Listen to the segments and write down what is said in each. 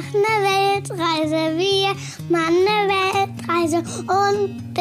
machen eine Weltreise, wir machen eine Weltreise und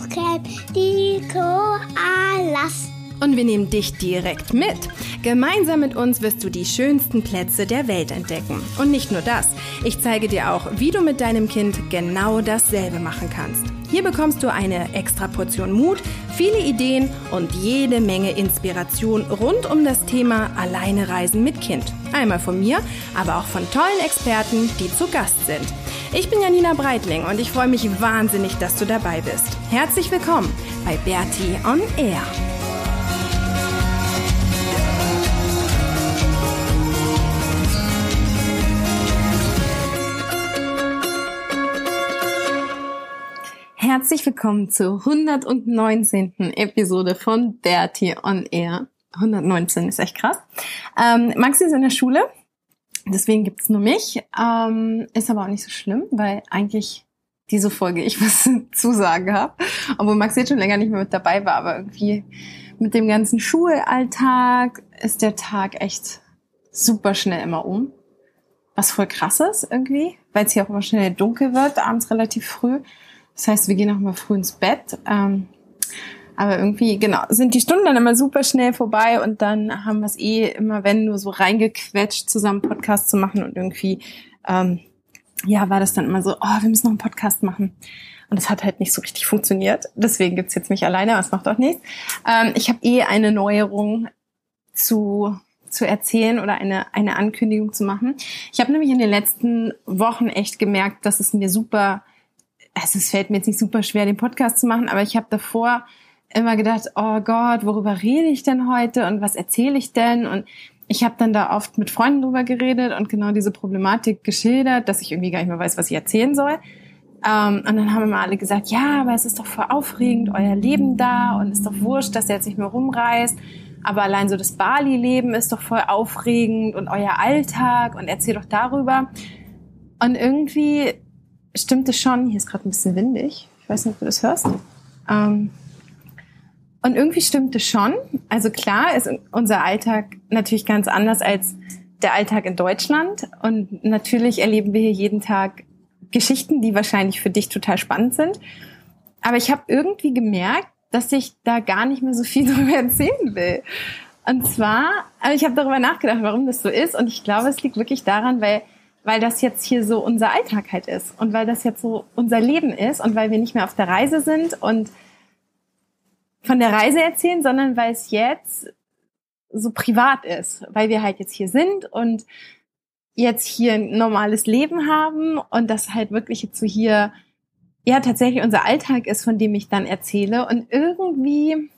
besuchen die Koalas. Und wir nehmen dich direkt mit. Gemeinsam mit uns wirst du die schönsten Plätze der Welt entdecken. Und nicht nur das, ich zeige dir auch, wie du mit deinem Kind genau dasselbe machen kannst. Hier bekommst du eine extra Portion Mut, viele Ideen und jede Menge Inspiration rund um das Thema Alleine reisen mit Kind. Einmal von mir, aber auch von tollen Experten, die zu Gast sind. Ich bin Janina Breitling und ich freue mich wahnsinnig, dass du dabei bist. Herzlich willkommen bei Berti on Air. Herzlich willkommen zur 119. Episode von Berti on Air. 119 ist echt krass. Maxi ist in der Schule, deswegen gibt's nur mich. Ist aber auch nicht so schlimm, weil eigentlich diese Folge ich was zu sagen habe. Obwohl Maxi jetzt schon länger nicht mehr mit dabei war, aber irgendwie mit dem ganzen Schulalltag ist der Tag echt super schnell immer um. Was voll krass ist irgendwie, weil es hier auch immer schnell dunkel wird, abends relativ früh. Das heißt, wir gehen auch mal früh ins Bett. Aber irgendwie, genau, sind die Stunden dann immer super schnell vorbei und dann haben wir es immer, wenn nur so reingequetscht, zusammen Podcast zu machen und irgendwie, war das dann immer so, oh, wir müssen noch einen Podcast machen. Und das hat halt nicht so richtig funktioniert. Deswegen gibt's jetzt mich alleine, aber es macht auch nichts. Ich habe eine Neuerung zu erzählen oder eine Ankündigung zu machen. Ich habe nämlich in den letzten Wochen echt gemerkt, dass es mir es fällt mir jetzt nicht super schwer, den Podcast zu machen, aber ich habe davor immer gedacht, oh Gott, worüber rede ich denn heute und was erzähle ich denn? Und ich habe dann da oft mit Freunden drüber geredet und genau diese Problematik geschildert, dass ich irgendwie gar nicht mehr weiß, was ich erzählen soll. Und dann haben immer alle gesagt, ja, aber es ist doch voll aufregend, euer Leben da und ist doch wurscht, dass ihr jetzt nicht mehr rumreist. Aber allein so das Bali-Leben ist doch voll aufregend und euer Alltag und erzähl doch darüber. Und irgendwie stimmt es schon, hier ist gerade ein bisschen windig, ich weiß nicht, ob du das hörst. Und irgendwie stimmt es schon, also klar ist unser Alltag natürlich ganz anders als der Alltag in Deutschland und natürlich erleben wir hier jeden Tag Geschichten, die wahrscheinlich für dich total spannend sind, aber ich habe irgendwie gemerkt, dass ich da gar nicht mehr so viel drüber erzählen will. Und zwar, ich habe darüber nachgedacht, warum das so ist und ich glaube, es liegt wirklich daran, weil das jetzt hier so unser Alltag halt ist und weil das jetzt so unser Leben ist und weil wir nicht mehr auf der Reise sind und von der Reise erzählen, sondern weil es jetzt so privat ist, weil wir halt jetzt hier sind und jetzt hier ein normales Leben haben und das halt wirklich jetzt so hier, ja, tatsächlich unser Alltag ist, von dem ich dann erzähle und irgendwie,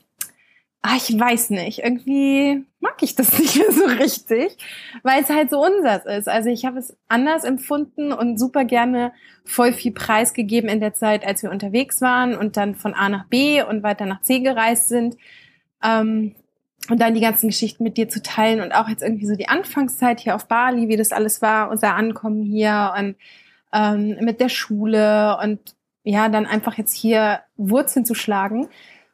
ich weiß nicht, irgendwie mag ich das nicht mehr so richtig, weil es halt so unseres ist. Also ich habe es anders empfunden und super gerne voll viel Preis gegeben in der Zeit, als wir unterwegs waren und dann von A nach B und weiter nach C gereist sind. Und dann die ganzen Geschichten mit dir zu teilen und auch jetzt irgendwie so die Anfangszeit hier auf Bali, wie das alles war, unser Ankommen hier und mit der Schule und ja, dann einfach jetzt hier Wurzeln zu schlagen.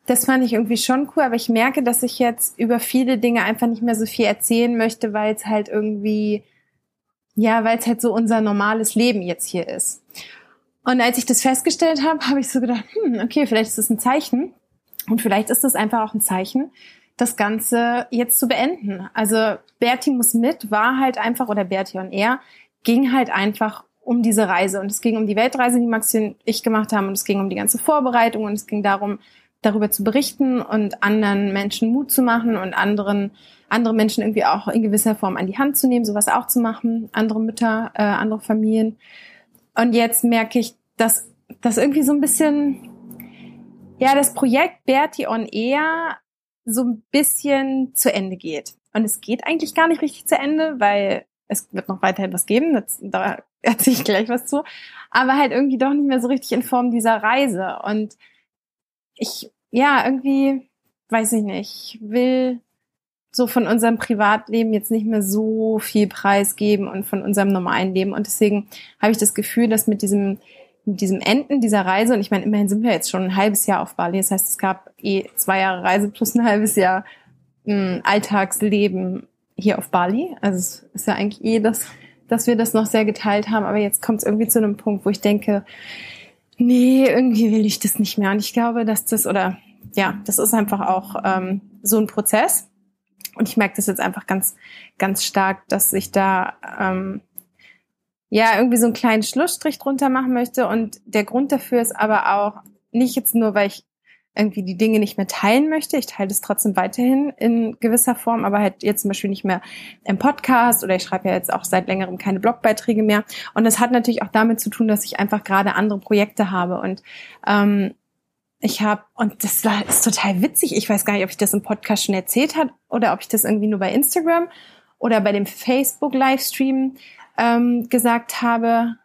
Das fand ich irgendwie schon cool, aber ich merke, dass ich jetzt über viele Dinge einfach nicht mehr so viel erzählen möchte, weil es halt irgendwie, ja, weil es halt so unser normales Leben jetzt hier ist. Und als ich das festgestellt habe, habe ich so gedacht, okay, vielleicht ist das ein Zeichen und vielleicht ist das einfach auch ein Zeichen, das Ganze jetzt zu beenden. Also Berti muss mit war halt einfach, oder Berti on Air ging halt einfach um diese Reise und es ging um die Weltreise, die Maxi und ich gemacht haben und es ging um die ganze Vorbereitung und es ging darum, darüber zu berichten und anderen Menschen Mut zu machen und andere Menschen irgendwie auch in gewisser Form an die Hand zu nehmen, sowas auch zu machen, andere Mütter, andere Familien. Und jetzt merke ich, dass das irgendwie so ein bisschen, ja, das Projekt Berti on Air so ein bisschen zu Ende geht. Und es geht eigentlich gar nicht richtig zu Ende, weil es wird noch weiterhin was geben, da erzähle ich gleich was zu, aber halt irgendwie doch nicht mehr so richtig in Form dieser Reise. Und irgendwie, weiß ich nicht, will so von unserem Privatleben jetzt nicht mehr so viel preisgeben und von unserem normalen Leben. Und deswegen habe ich das Gefühl, dass mit diesem Enden dieser Reise, und ich meine, immerhin sind wir jetzt schon ein halbes Jahr auf Bali, das heißt, es gab 2 Jahre Reise plus ein halbes Jahr Alltagsleben hier auf Bali. Also es ist ja eigentlich das dass wir das noch sehr geteilt haben. Aber jetzt kommt es irgendwie zu einem Punkt, wo ich denke, nee, irgendwie will ich das nicht mehr. Und ich glaube, dass das, oder ja, das ist einfach auch so ein Prozess. Und ich merke das jetzt einfach ganz, ganz stark, dass ich da irgendwie so einen kleinen Schlussstrich drunter machen möchte. Und der Grund dafür ist aber auch nicht jetzt nur, weil ich irgendwie die Dinge nicht mehr teilen möchte. Ich teile das trotzdem weiterhin in gewisser Form, aber halt jetzt zum Beispiel nicht mehr im Podcast, oder ich schreibe ja jetzt auch seit längerem keine Blogbeiträge mehr. Und das hat natürlich auch damit zu tun, dass ich einfach gerade andere Projekte habe. Und das ist total witzig. Ich weiß gar nicht, ob ich das im Podcast schon erzählt habe oder ob ich das irgendwie nur bei Instagram oder bei dem Facebook-Livestream gesagt habe.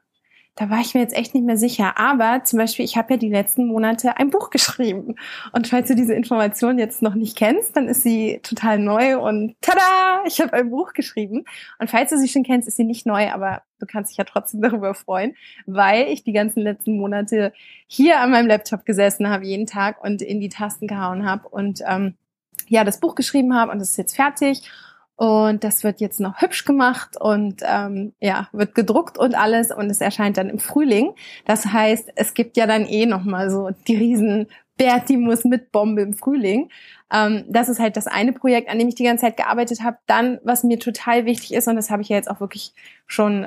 Da war ich mir jetzt echt nicht mehr sicher. Aber zum Beispiel, ich habe ja die letzten Monate ein Buch geschrieben. Und falls du diese Information jetzt noch nicht kennst, dann ist sie total neu und tada, ich habe ein Buch geschrieben. Und falls du sie schon kennst, ist sie nicht neu, aber du kannst dich ja trotzdem darüber freuen, weil ich die ganzen letzten Monate hier an meinem Laptop gesessen habe, jeden Tag, und in die Tasten gehauen habe und das Buch geschrieben habe, und es ist jetzt fertig. Und das wird jetzt noch hübsch gemacht und wird gedruckt und alles, und es erscheint dann im Frühling. Das heißt, es gibt ja dann nochmal so die riesen Berti muss mit Bombe im Frühling. Das ist halt das eine Projekt, an dem ich die ganze Zeit gearbeitet habe. Dann, was mir total wichtig ist, und das habe ich ja jetzt auch wirklich schon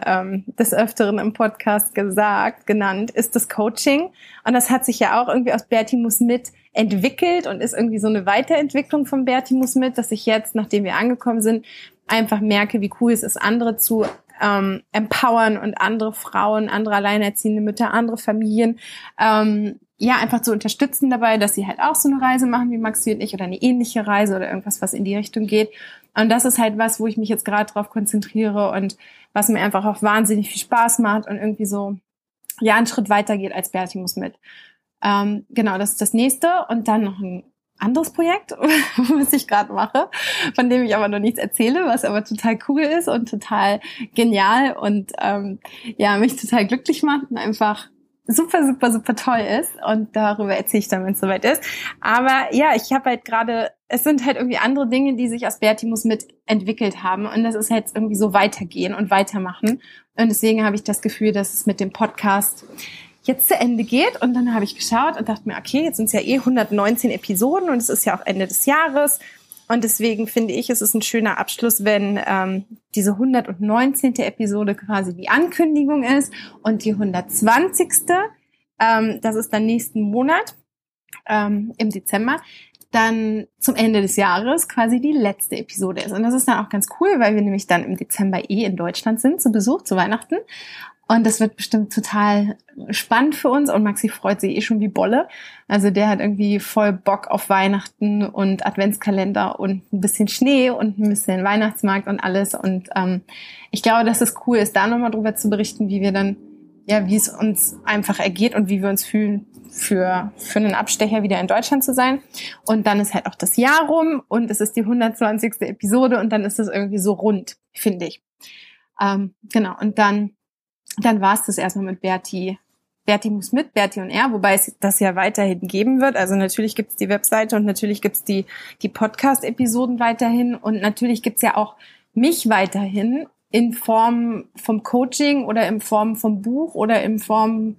des Öfteren im Podcast genannt, ist das Coaching. Und das hat sich ja auch irgendwie aus Berti muss mit entwickelt und ist irgendwie so eine Weiterentwicklung von Berti muss mit, dass ich jetzt, nachdem wir angekommen sind, einfach merke, wie cool es ist, andere zu empowern und andere Frauen, andere alleinerziehende Mütter, andere Familien, einfach zu unterstützen dabei, dass sie halt auch so eine Reise machen wie Maxi und ich, oder eine ähnliche Reise oder irgendwas, was in die Richtung geht. Und das ist halt was, wo ich mich jetzt gerade drauf konzentriere und was mir einfach auch wahnsinnig viel Spaß macht und irgendwie so, einen Schritt weiter geht als Berti muss mit. Das ist das nächste. Und dann noch ein anderes Projekt, was ich gerade mache, von dem ich aber noch nichts erzähle, was aber total cool ist und total genial und mich total glücklich macht und einfach super, super, super toll ist, und darüber erzähle ich dann, wenn es soweit ist. Aber ich habe halt gerade, es sind halt irgendwie andere Dinge, die sich aus Berti muss mit entwickelt haben, und das ist halt irgendwie so weitergehen und weitermachen, und deswegen habe ich das Gefühl, dass es mit dem Podcast jetzt zu Ende geht. Und dann habe ich geschaut und dachte mir, okay, jetzt sind es ja 119 Episoden und es ist ja auch Ende des Jahres, und deswegen finde ich, es ist ein schöner Abschluss, wenn diese 119. Episode quasi die Ankündigung ist und die 120. Das ist dann nächsten Monat im Dezember, dann zum Ende des Jahres quasi die letzte Episode ist. Und das ist dann auch ganz cool, weil wir nämlich dann im Dezember in Deutschland sind, zu Besuch, zu Weihnachten. Und das wird bestimmt total spannend für uns, und Maxi freut sich schon wie Bolle. Also der hat irgendwie voll Bock auf Weihnachten und Adventskalender und ein bisschen Schnee und ein bisschen Weihnachtsmarkt und alles. Und ich glaube, dass es cool ist, da nochmal drüber zu berichten, wie wir dann, wie es uns einfach ergeht und wie wir uns fühlen, für einen Abstecher wieder in Deutschland zu sein. Und dann ist halt auch das Jahr rum und es ist die 120. Episode, und dann ist es irgendwie so rund, finde ich. Und dann war es das erstmal mit Berti muss mit, Berti und er, wobei es das ja weiterhin geben wird. Also natürlich gibt's die Webseite und natürlich gibt's die Podcast-Episoden weiterhin, und natürlich gibt's ja auch mich weiterhin in Form vom Coaching oder in Form vom Buch oder in Form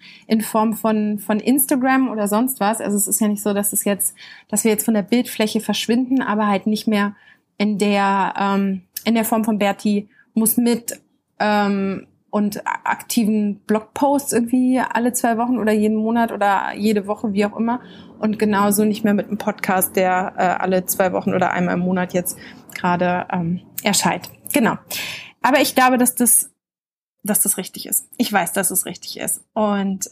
von Instagram oder sonst was. Also es ist ja nicht so, dass wir jetzt von der Bildfläche verschwinden, aber halt nicht mehr in der Form von Berti muss mit und aktiven Blogposts irgendwie alle 2 Wochen oder jeden Monat oder jede Woche, wie auch immer. Und genauso nicht mehr mit einem Podcast, der alle 2 Wochen oder einmal im Monat jetzt gerade erscheint. Genau. Aber ich glaube, dass das richtig ist. Ich weiß, dass es richtig ist. Und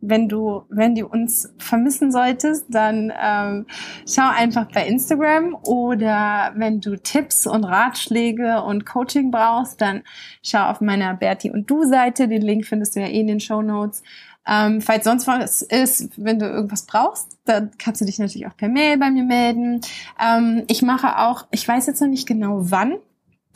wenn du uns vermissen solltest, dann schau einfach bei Instagram, oder wenn du Tipps und Ratschläge und Coaching brauchst, dann schau auf meiner Berti und Du Seite. Den Link findest du ja in den Shownotes. Falls sonst was ist, wenn du irgendwas brauchst, dann kannst du dich natürlich auch per Mail bei mir melden. Ich mache auch, ich weiß jetzt noch nicht genau wann,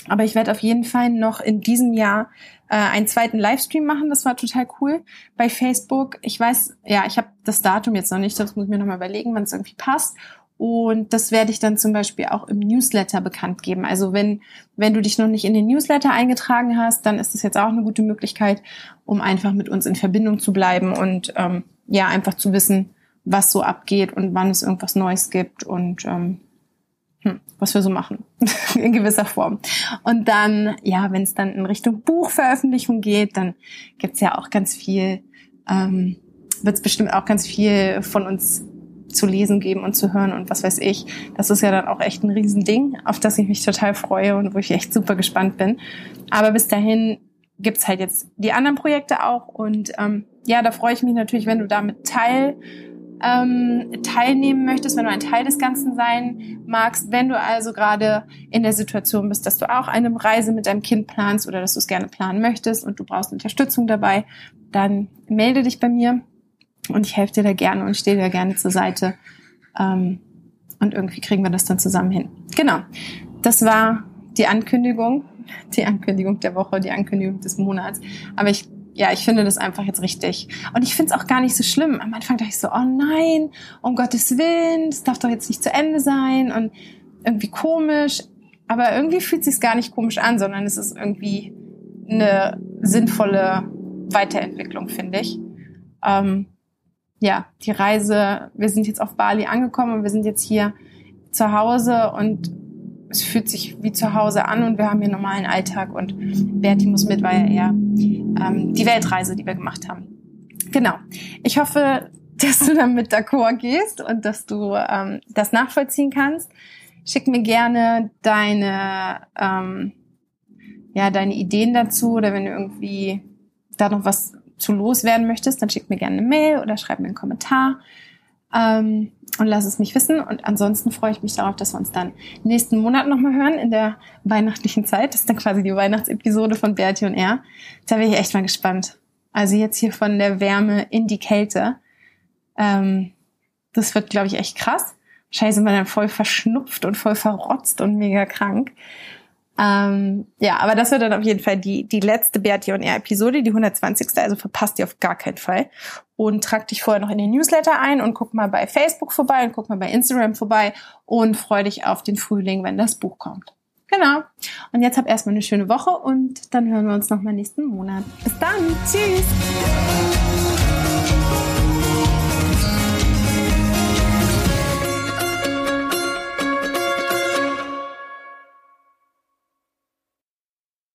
aber ich werde auf jeden Fall noch in diesem Jahr einen zweiten Livestream machen. Das war total cool bei Facebook. Ich weiß, ich habe das Datum jetzt noch nicht, das muss ich mir nochmal überlegen, wann es irgendwie passt. Und das werde ich dann zum Beispiel auch im Newsletter bekannt geben. Also wenn du dich noch nicht in den Newsletter eingetragen hast, dann ist das jetzt auch eine gute Möglichkeit, um einfach mit uns in Verbindung zu bleiben und einfach zu wissen, was so abgeht und wann es irgendwas Neues gibt und was wir so machen, in gewisser Form. Und dann, wenn es dann in Richtung Buchveröffentlichung geht, dann gibt's ja auch ganz viel, wird's bestimmt auch ganz viel von uns zu lesen geben und zu hören und was weiß ich. Das ist ja dann auch echt ein Riesending, auf das ich mich total freue und wo ich echt super gespannt bin. Aber bis dahin gibt's halt jetzt die anderen Projekte auch und da freue ich mich natürlich, wenn du damit teilnehmen möchtest, wenn du ein Teil des Ganzen sein magst, wenn du also gerade in der Situation bist, dass du auch eine Reise mit deinem Kind planst oder dass du es gerne planen möchtest und du brauchst Unterstützung dabei, dann melde dich bei mir und ich helfe dir da gerne und stehe dir gerne zur Seite und irgendwie kriegen wir das dann zusammen hin. Genau, das war die Ankündigung der Woche, die Ankündigung des Monats, aber ich finde das einfach jetzt richtig. Und ich finde es auch gar nicht so schlimm. Am Anfang dachte ich so, oh nein, um Gottes Willen, das darf doch jetzt nicht zu Ende sein und irgendwie komisch. Aber irgendwie fühlt es sich gar nicht komisch an, sondern es ist irgendwie eine sinnvolle Weiterentwicklung, finde ich. Die Reise, wir sind jetzt auf Bali angekommen und wir sind jetzt hier zu Hause und es fühlt sich wie zu Hause an und wir haben hier normalen Alltag und Berti muss mit, war ja eher die Weltreise, die wir gemacht haben. Genau. Ich hoffe, dass du damit d'accord gehst und dass du das nachvollziehen kannst. Schick mir gerne deine Ideen dazu oder wenn du irgendwie da noch was zu loswerden möchtest, dann schick mir gerne eine Mail oder schreib mir einen Kommentar. Und lass es mich wissen. Und ansonsten freue ich mich darauf, dass wir uns dann nächsten Monat nochmal hören in der weihnachtlichen Zeit. Das ist dann quasi die Weihnachtsepisode von Berti und Er. Da bin ich echt mal gespannt. Also jetzt hier von der Wärme in die Kälte. Das wird, glaube ich, echt krass. Wahrscheinlich sind wir dann voll verschnupft und voll verrotzt und mega krank. Aber das wird dann auf jeden Fall die letzte Berti on Air Episode, die 120. Also verpasst die auf gar keinen Fall. Und trag dich vorher noch in den Newsletter ein und guck mal bei Facebook vorbei und guck mal bei Instagram vorbei und freu dich auf den Frühling, wenn das Buch kommt. Genau. Und jetzt hab erstmal eine schöne Woche und dann hören wir uns nochmal nächsten Monat. Bis dann. Tschüss.